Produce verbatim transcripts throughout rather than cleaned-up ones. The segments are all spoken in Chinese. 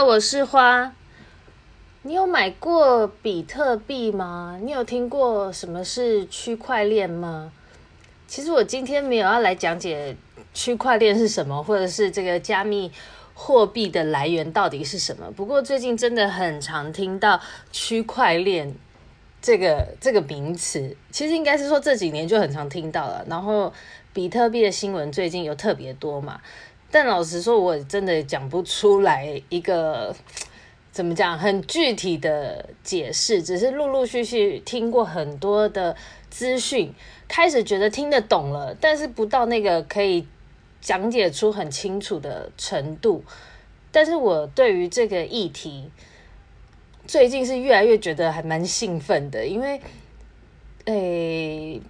好，我是花。你有买过比特币吗？你有听过什么是区块链吗？其实我今天没有要来讲解区块链是什么，或者是这个加密货币的来源到底是什么。不过最近真的很常听到区块链这个这个名词，其实应该是说这几年就很常听到了。然后比特币的新闻最近有特别多嘛。但老实说，我真的讲不出来一个怎么讲很具体的解释，只是陆陆续续听过很多的资讯，开始觉得听得懂了，但是不到那个可以讲解出很清楚的程度。但是我对于这个议题，最近是越来越觉得还蛮兴奋的，因为诶。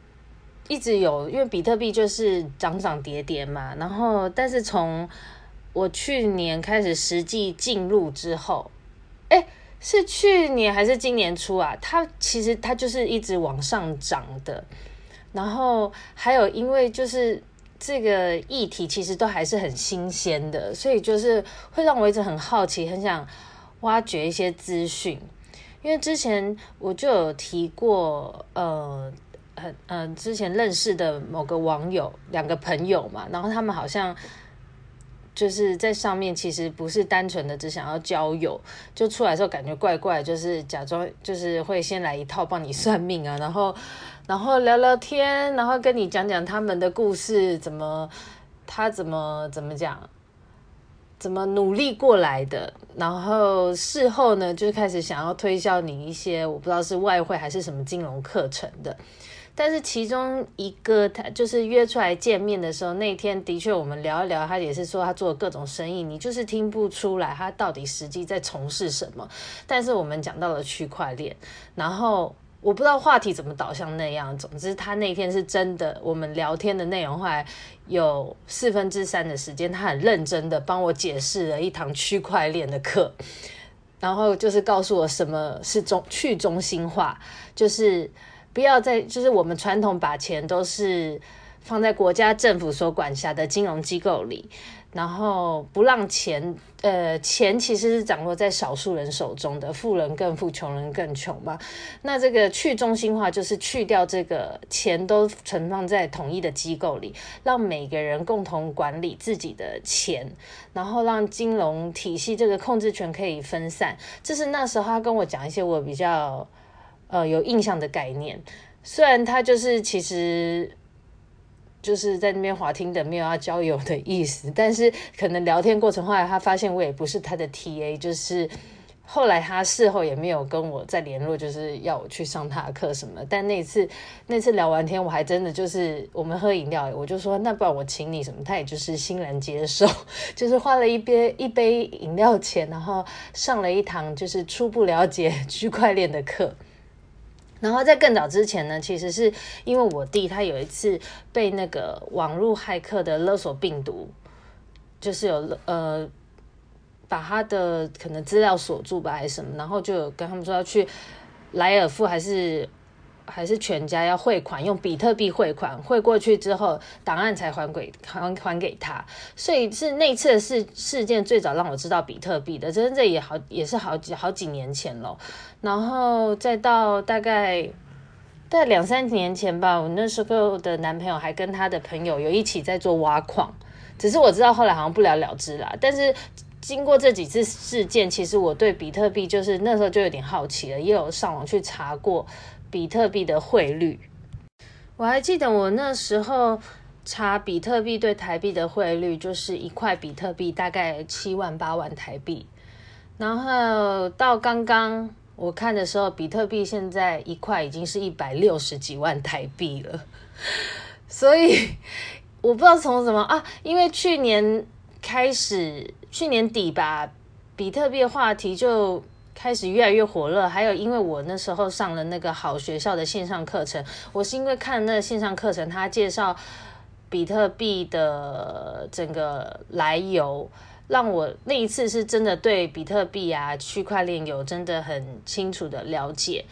一直有，因为比特币就是涨涨跌跌嘛，然后但是从我去年开始实际进入之后，哎，是去年还是今年初啊？它其实它就是一直往上涨的，然后还有因为就是这个议题其实都还是很新鲜的，所以就是会让我一直很好奇，很想挖掘一些资讯，因为之前我就有提过，呃。很嗯，之前认识的某个网友，两个朋友嘛，然后他们好像就是在上面，其实不是单纯的只想要交友，就出来的时候感觉怪怪，就是假装就是会先来一套帮你算命啊，然后然后聊聊天，然后跟你讲讲他们的故事，怎么他怎么怎么讲，怎么努力过来的，然后事后呢，就开始想要推销你一些我不知道是外汇还是什么金融课程的。但是其中一个他就是约出来见面的时候，那天的确我们聊一聊，他也是说他做各种生意，你就是听不出来他到底实际在从事什么。但是我们讲到了区块链，然后我不知道话题怎么导向那样，总之他那天是真的，我们聊天的内容后来有四分之三的时间，他很认真的帮我解释了一堂区块链的课，然后就是告诉我什么是中去中心化，就是不要再就是我们传统把钱都是放在国家政府所管辖的金融机构里，然后不让钱呃钱其实是掌握在少数人手中的，富人更富，穷人更穷嘛。那这个去中心化就是去掉这个钱都存放在统一的机构里，让每个人共同管理自己的钱，然后让金融体系这个控制权可以分散。这是那时候他跟我讲一些我比较呃，有印象的概念，虽然他就是其实就是在那边滑听的，没有要交友的意思，但是可能聊天过程后来他发现我也不是他的 T A， 就是后来他事后也没有跟我再联络，就是要我去上他的课什么。但那次那次聊完天，我还真的就是我们喝饮料，我就说那不然我请你什么，他也就是欣然接受，就是花了一杯一杯饮料钱，然后上了一堂就是初步了解区块链的课。然后在更早之前呢，其实是因为我弟他有一次被那个网络骇客的勒索病毒，就是有呃把他的可能资料锁住吧还是什么，然后就有跟他们说要去莱尔富还是还是全家要汇款，用比特币汇款，汇过去之后档案才还给还还给他。所以是那次的事事件最早让我知道比特币的，真的也好也是好几好几年前了。然后再到大概大概两三年前吧，我那时候的男朋友还跟他的朋友有一起在做挖矿，只是我知道后来好像不了了之啦。但是经过这几次事件，其实我对比特币就是那时候就有点好奇了，也有上网去查过比特币的汇率。我还记得我那时候查比特币对台币的汇率，就是一块比特币大概七万八万台币。然后到刚刚我看的时候，比特币现在一块已经是一百六十几万台币了。所以我不知道从什么啊，因为去年开始，去年底吧，比特币的话题就开始越来越火热，还有因为我那时候上了那个好学校的线上课程，我是因为看那个线上课程，他介绍比特币的整个来由，让我那一次是真的对比特币啊、区块链有真的很清楚的了解，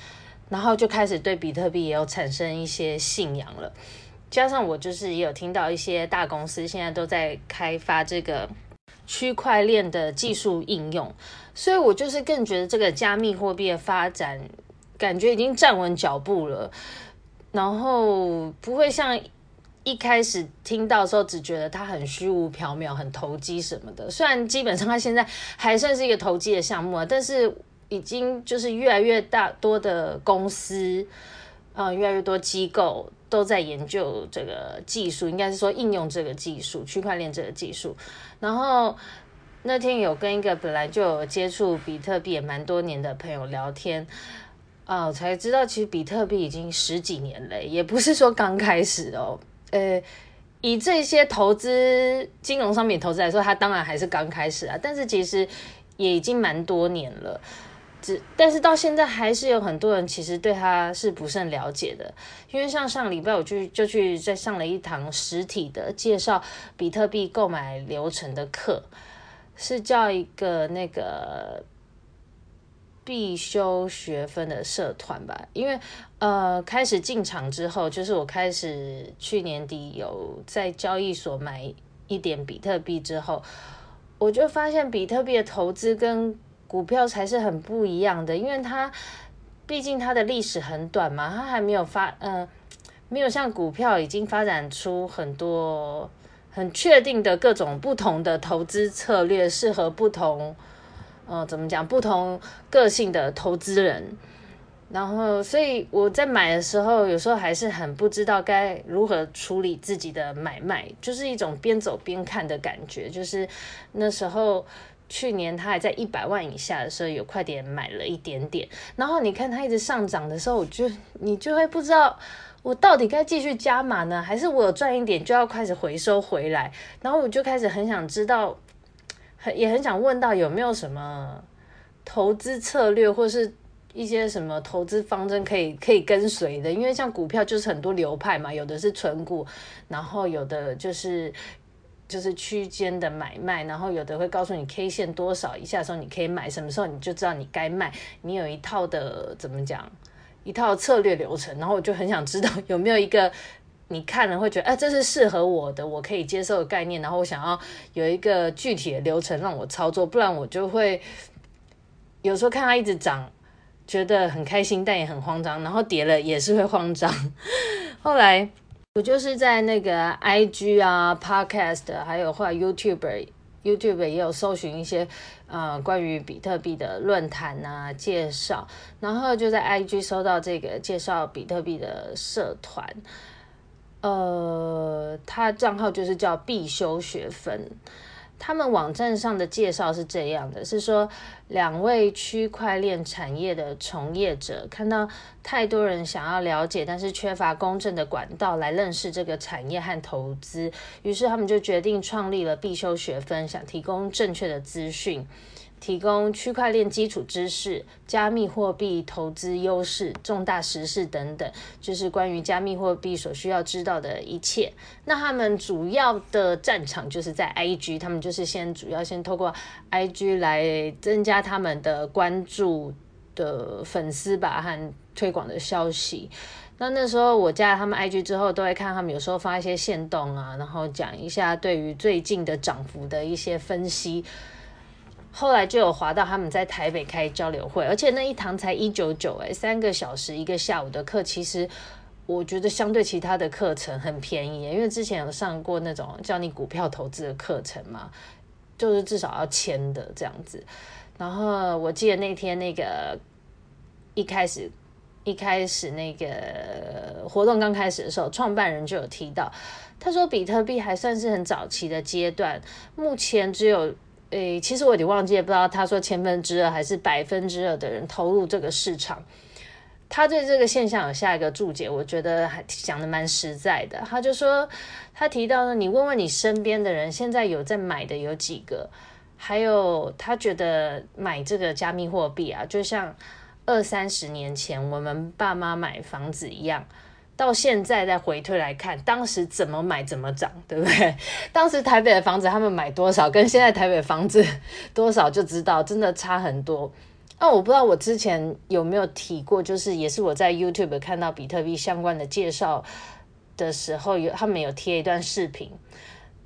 然后就开始对比特币也有产生一些信仰了。加上我就是也有听到一些大公司现在都在开发这个区块链的技术应用。所以我就是更觉得这个加密货币的发展感觉已经站稳脚步了，然后不会像一开始听到的时候只觉得它很虚无缥缈，很投机什么的。虽然基本上它现在还算是一个投机的项目啊，但是已经就是越来越大多的公司、呃、越来越多机构都在研究这个技术，应该是说应用这个技术，区块链这个技术。然后那天有跟一个本来就有接触比特币也蛮多年的朋友聊天，呃、才知道其实比特币已经十几年了，也不是说刚开始哦。呃，以这些投资金融商品投资来说，它当然还是刚开始啊，但是其实也已经蛮多年了，只但是到现在还是有很多人其实对它是不甚了解的。因为像上礼拜我就就去再上了一堂实体的介绍比特币购买流程的课，是叫一个那个必修学分的社团吧。因为呃开始进场之后，就是我开始去年底有在交易所买一点比特币之后，我就发现比特币的投资跟股票才是很不一样的。因为它毕竟它的历史很短嘛，它还没有发呃没有像股票已经发展出很多很确定的各种不同的投资策略，适合不同呃，怎么讲？不同个性的投资人，然后，所以我在买的时候，有时候还是很不知道该如何处理自己的买卖，就是一种边走边看的感觉。就是那时候，去年它还在一百万以下的时候，有快点买了一点点，然后你看它一直上涨的时候，我就你就会不知道我到底该继续加码呢，还是我有赚一点就要开始回收回来，然后我就开始很想知道。也很想问到有没有什么投资策略或是一些什么投资方针可以可以跟随的。因为像股票就是很多流派嘛，有的是纯股，然后有的就是就是区间的买卖，然后有的会告诉你 K 线多少以下的时候你可以买，什么时候你就知道你该卖，你有一套的怎么讲一套策略流程。然后我就很想知道有没有一个你看了会觉得，哎、啊，这是适合我的，我可以接受的概念，然后我想要有一个具体的流程让我操作，不然我就会有时候看它一直涨，觉得很开心，但也很慌张，然后跌了也是会慌张。后来我就是在那个 I G 啊、Podcast， 还有或 YouTube。YouTube 也有搜寻一些呃关于比特币的论坛啊介绍，然后就在 I G 搜到这个介绍比特币的社团。呃，他账号就是叫必修学分。他们网站上的介绍是这样的，是说两位区块链产业的从业者看到太多人想要了解，但是缺乏公正的管道来认识这个产业和投资，于是他们就决定创立了必修学分，想提供正确的资讯，提供区块链基础知识、加密货币投资优势、重大时事等等，就是关于加密货币所需要知道的一切。那他们主要的战场就是在 I G， 他们就是先主要先透过 I G 来增加他们的关注的粉丝吧和推广的消息。那那时候我加了他们 I G 之后，都会看他们有时候发一些限动啊，然后讲一下对于最近的涨幅的一些分析。后来就有滑到他们在台北开交流会，而且那一堂才一百九十九哎，三个小时一个下午的课，其实我觉得相对其他的课程很便宜，因为之前有上过那种教你股票投资的课程嘛，就是至少要签的这样子。然后我记得那天那个一开始一开始那个活动刚开始的时候，创办人就有提到，他说比特币还算是很早期的阶段，目前只有诶，其实我有点忘记，也不知道他说千分之二还是百分之二的人投入这个市场。他对这个现象有下一个注解，我觉得还讲的蛮实在的。他就说，他提到呢，你问问你身边的人，现在有在买的有几个？还有他觉得买这个加密货币啊，就像二三十年前我们爸妈买房子一样。到现在再回推来看，当时怎么买怎么涨，对不对？当时台北的房子他们买多少，跟现在台北房子多少就知道，真的差很多。那、啊、我不知道我之前有没有提过，就是也是我在 YouTube 看到比特币相关的介绍的时候，有他们有贴一段视频。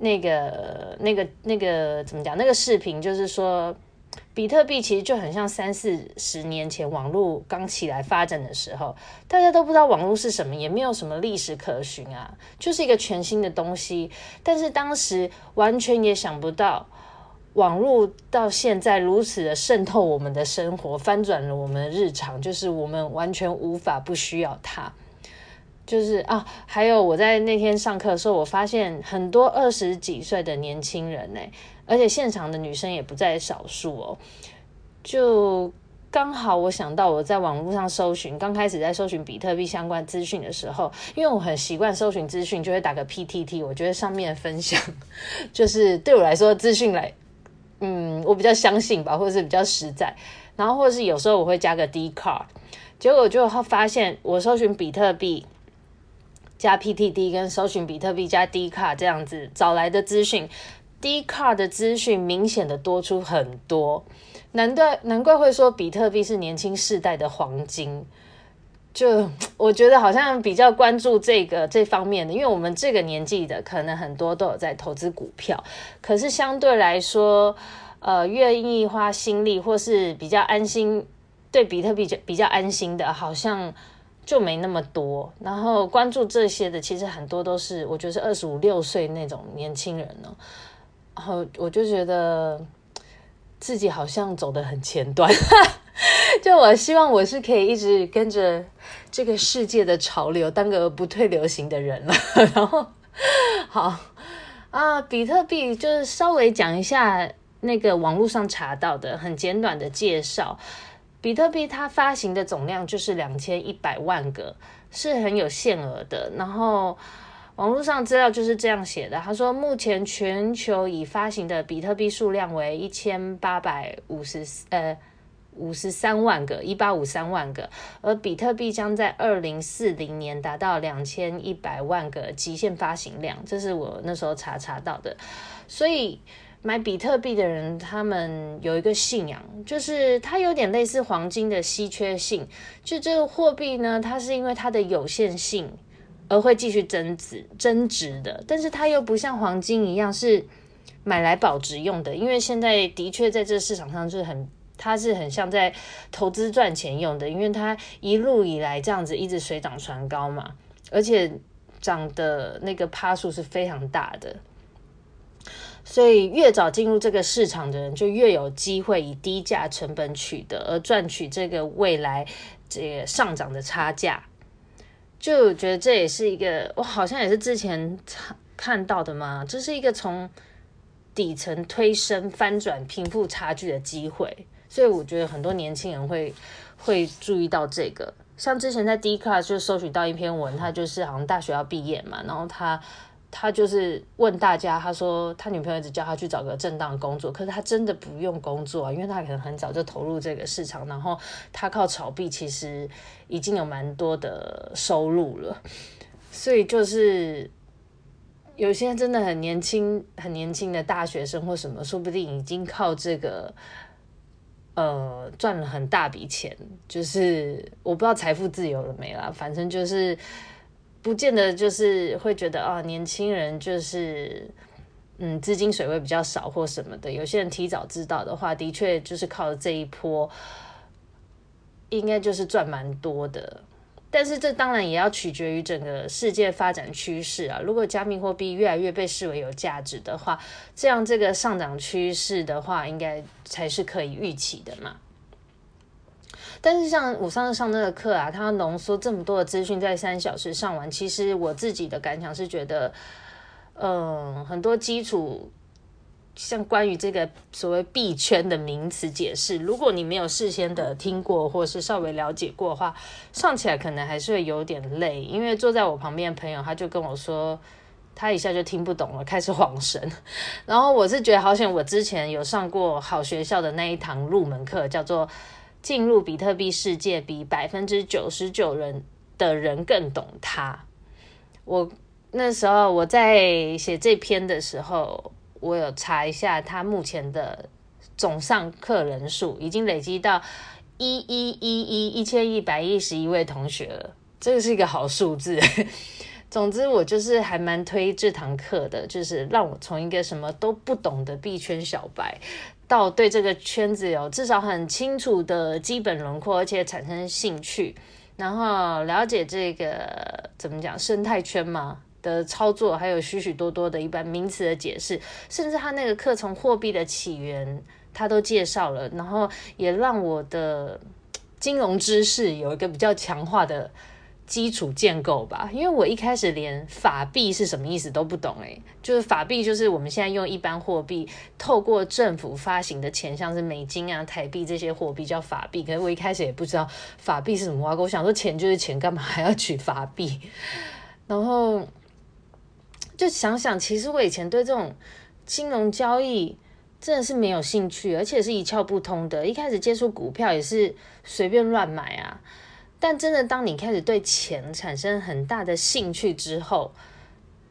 那个那个那个怎么讲？那个视频就是说，比特币其实就很像三四十年前网络刚起来发展的时候，大家都不知道网络是什么，也没有什么历史可循啊，就是一个全新的东西。但是当时完全也想不到，网络到现在如此的渗透我们的生活，翻转了我们的日常，就是我们完全无法不需要它。就是啊，还有我在那天上课的时候，我发现很多二十几岁的年轻人呢、欸，而且现场的女生也不在少数哦。就刚好我想到我在网络上搜寻，刚开始在搜寻比特币相关资讯的时候，因为我很习惯搜寻资讯，就会打个 P T T， 我觉得上面分享就是对我来说资讯来，嗯，我比较相信吧，或者是比较实在。然后或者是有时候我会加个 Dcard， 结果我就发现我搜寻比特币加 P T T 跟搜寻比特币加 Dcard 这样子找来的资讯 ，Dcard 的资讯明显的多出很多，难怪难怪会说比特币是年轻世代的黄金。就我觉得好像比较关注这个这方面的，因为我们这个年纪的可能很多都有在投资股票，可是相对来说，呃，愿意花心力或是比较安心对比特币比较安心的，好像就没那么多，然后关注这些的，其实很多都是我觉得是二十五六岁那种年轻人呢、哦。然后我就觉得自己好像走得很前端，就我希望我是可以一直跟着这个世界的潮流，当个不退流行的人了。然后好啊，比特币就是稍微讲一下那个网络上查到的很简短的介绍。比特币它发行的总量就是两千一百万个，是很有限额的。然后网络上资料就是这样写的，他说目前全球已发行的比特币数量为一千八百五十呃五十三万个，一千八百五十三万个，而比特币将在二零四零年达到两千一百万个极限发行量，这是我那时候查查到的。所以买比特币的人，他们有一个信仰，就是它有点类似黄金的稀缺性。就这个货币呢，它是因为它的有限性而会继续增值增值的，但是它又不像黄金一样是买来保值用的，因为现在的确在这市场上是很，它是很像在投资赚钱用的，因为它一路以来这样子一直水涨船高嘛，而且涨的那个趴数是非常大的。所以越早进入这个市场的人，就越有机会以低价成本取得，而赚取这个未来这个上涨的差价。就我觉得这也是一个，我好像也是之前看到的嘛，这是一个从底层推升、翻转贫富差距的机会。所以我觉得很多年轻人会会注意到这个。像之前在 Dcard 就搜寻到一篇文，他就是好像大学要毕业嘛，然后他。他就是问大家，他说他女朋友一直叫他去找个正当的工作，可是他真的不用工作啊，因为他可能很早就投入这个市场，然后他靠炒币其实已经有蛮多的收入了。所以就是有些真的很年轻很年轻的大学生或什么，说不定已经靠这个呃赚了很大笔钱，就是我不知道财富自由了没啦，反正就是不见得就是会觉得啊，年轻人就是嗯资金水位比较少或什么的。有些人提早知道的话，的确就是靠这一波，应该就是赚蛮多的。但是这当然也要取决于整个世界发展趋势啊。如果加密货币越来越被视为有价值的话，这样这个上涨趋势的话，应该才是可以预期的嘛。但是像我上次上那个课啊，他浓缩这么多的资讯在三小时上完，其实我自己的感想是觉得，嗯，很多基础像关于这个所谓币圈的名词解释，如果你没有事先的听过或是稍微了解过的话，上起来可能还是会有点累。因为坐在我旁边的朋友，他就跟我说，他一下就听不懂了，开始恍神。然后我是觉得好险，我之前有上过好学校的那一堂入门课，叫做进入比特币世界比 百分之九十九 人的人更懂它。我那时候我在写这篇的时候，我有查一下它目前的总上课人数，已经累积到一千一百一十一位同学了，这个是一个好数字。总之我就是还蛮推这堂课的，就是让我从一个什么都不懂的币圈小白到对这个圈子有至少很清楚的基本轮廓，而且产生兴趣，然后了解这个怎么讲生态圈嘛的操作，还有许许多多的一般名词的解释，甚至他那个课从货币的起源他都介绍了，然后也让我的金融知识有一个比较强化的基础建构吧。因为我一开始连法币是什么意思都不懂、欸、就是法币就是我们现在用一般货币透过政府发行的钱，像是美金啊台币这些货币叫法币，可是我一开始也不知道法币是什么，我想说钱就是钱，干嘛还要取法币，然后就想想其实我以前对这种金融交易真的是没有兴趣，而且是一窍不通的，一开始接触股票也是随便乱买啊，但真的当你开始对钱产生很大的兴趣之后，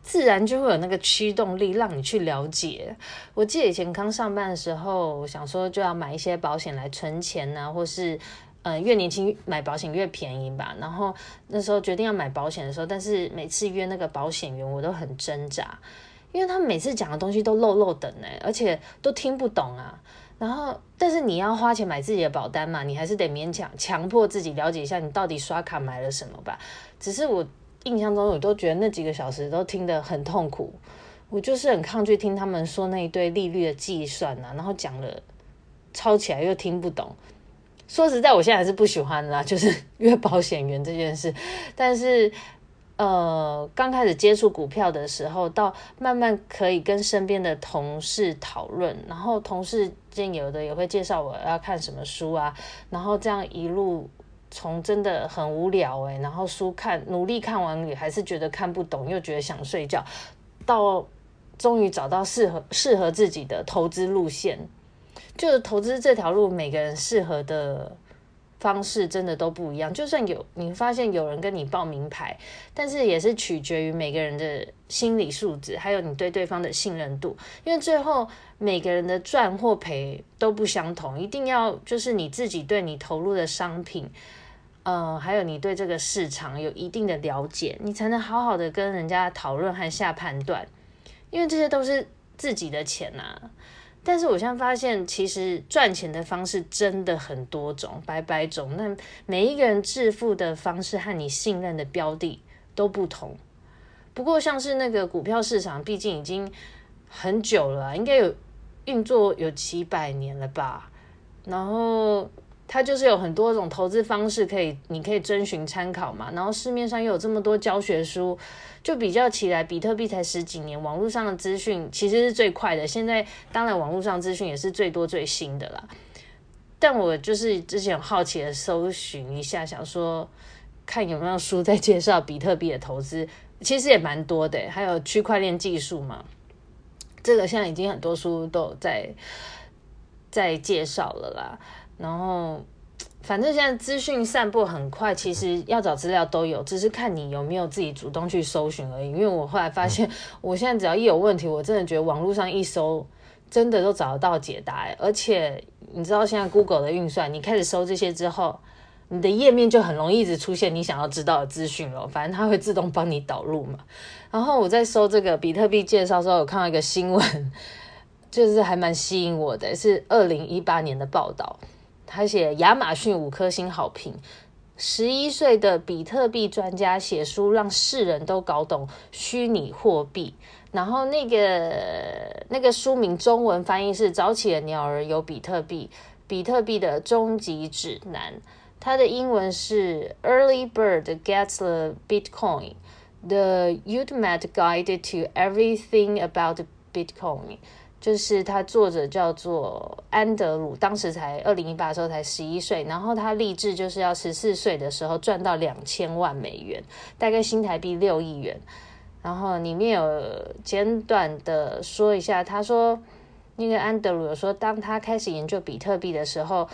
自然就会有那个驱动力让你去了解。我记得以前刚上班的时候，我想说就要买一些保险来存钱啊，或是呃越年轻买保险越便宜吧，然后那时候决定要买保险的时候，但是每次约那个保险员我都很挣扎，因为他们每次讲的东西都漏漏等欸，而且都听不懂啊，然后但是你要花钱买自己的保单嘛，你还是得勉强强迫自己了解一下你到底刷卡买了什么吧。只是我印象中我都觉得那几个小时都听得很痛苦，我就是很抗拒听他们说那一堆利率的计算啊，然后讲了抄起来又听不懂。说实在我现在还是不喜欢啦，就是约保险员这件事。但是呃，刚开始接触股票的时候，到慢慢可以跟身边的同事讨论，然后同事间有的也会介绍我要看什么书啊，然后这样一路从真的很无聊哎、欸，然后书看努力看完也还是觉得看不懂，又觉得想睡觉，到终于找到适合适合自己的投资路线，就投资这条路每个人适合的方式真的都不一样，就算有你发现有人跟你报名牌，但是也是取决于每个人的心理素质，还有你对对方的信任度，因为最后每个人的赚或赔都不相同，一定要就是你自己对你投入的商品，呃，还有你对这个市场有一定的了解，你才能好好的跟人家讨论和下判断，因为这些都是自己的钱啊。但是我现在发现其实赚钱的方式真的很多种，百百种，那每一个人致富的方式和你信任的标的都不同。不过像是那个股票市场毕竟已经很久了、啊、应该有运作有几百年了吧，然后它就是有很多种投资方式可以你可以遵循参考嘛，然后市面上又有这么多教学书，就比较起来比特币才十几年，网络上的资讯其实是最快的，现在当然网络上资讯也是最多最新的啦，但我就是之前好奇的搜寻一下，想说看有没有书在介绍比特币的投资，其实也蛮多的、欸、还有区块链技术嘛，这个现在已经很多书都有在在介绍了啦，然后反正现在资讯散布很快，其实要找资料都有，只是看你有没有自己主动去搜寻而已。因为我后来发现我现在只要一有问题，我真的觉得网络上一搜真的都找得到解答，而且你知道现在 Google 的运算，你开始搜这些之后，你的页面就很容易一直出现你想要知道的资讯了，反正它会自动帮你导入嘛。然后我在搜这个比特币介绍的时候，我看到一个新闻，就是还蛮吸引我的，是二零一八年的报道，他写亚马逊五颗星好评，十一岁的比特币专家写书让世人都搞懂虚拟货币，然后那个那个书名中文翻译是早起的鸟儿有比特币，比特币的终极指南，它的英文是 Early Bird Gets the Bitcoin, The Ultimate Guide to Everything About Bitcoin，就是他作者叫做安德鲁，当时才二零一八的时候才十一岁，然后他立志就是要十四岁的时候赚到两千万美元，大概新台币六亿元。然后里面有简短的说一下，他说那个安德鲁有说，当他开始研究比特币的时候，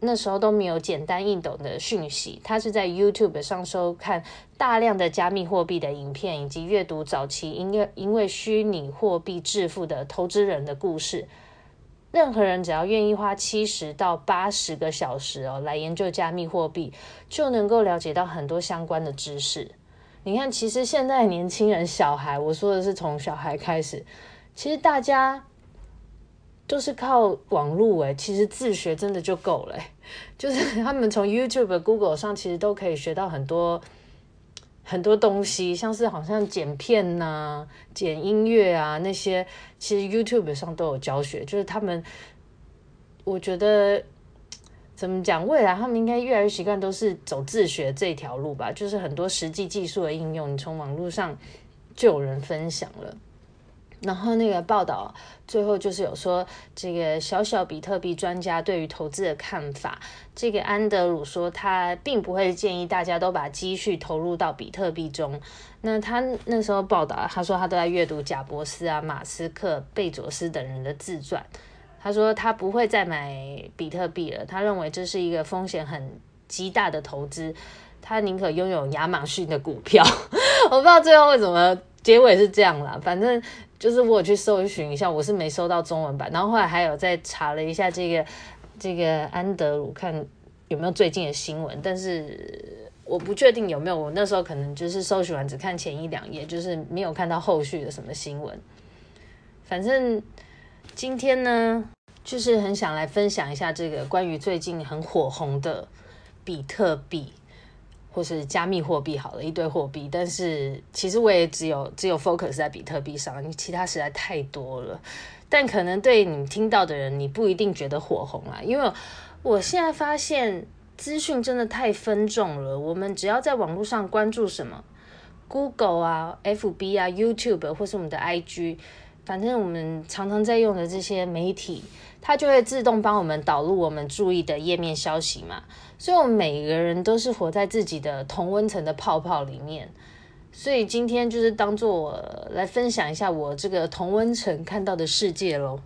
那时候都没有简单易懂的讯息，他是在 YouTube 上收看大量的加密货币的影片，以及阅读早期因因为虚拟货币致富的投资人的故事。任何人只要愿意花七十到八十个小时哦来研究加密货币，就能够了解到很多相关的知识。你看其实现在年轻人小孩，我说的是从小孩开始，其实大家都是靠网络，欸，其实自学真的就够了，欸，就是他们从 YouTube、Google 上其实都可以学到很多很多东西，像是好像剪片啊、剪音乐啊那些，其实 YouTube 上都有教学，就是他们我觉得怎么讲，未来他们应该越来越习惯都是走自学这条路吧，就是很多实际技术的应用你从网络上就有人分享了。然后那个报道最后就是有说，这个小小比特币专家对于投资的看法，这个安德鲁说他并不会建议大家都把积蓄投入到比特币中。那他那时候报道，他说他都在阅读贾伯斯啊、马斯克、贝佐斯等人的自传，他说他不会再买比特币了，他认为这是一个风险很极大的投资，他宁可拥有亚马逊的股票。我不知道最后为什么结尾是这样啦，反正就是我有去搜寻一下，我是没搜到中文版，然后后来还有再查了一下这个这个安德鲁，看有没有最近的新闻，但是我不确定有没有，我那时候可能就是搜寻完只看前一两页，就是没有看到后续的什么新闻。反正今天呢，就是很想来分享一下这个关于最近很火红的比特币。或是加密货币好了，一堆货币，但是其实我也只有只有 focus 在比特币上，其他实在太多了。但可能对你听到的人，你不一定觉得火红啦，因为我现在发现资讯真的太分众了。我们只要在网络上关注什么 ，Google 啊、F B 啊、YouTube 或是我们的 I G， 反正我们常常在用的这些媒体，它就会自动帮我们导入我们注意的页面消息嘛，所以我们每个人都是活在自己的同温层的泡泡里面。所以今天就是当作我来分享一下我这个同温层看到的世界咯。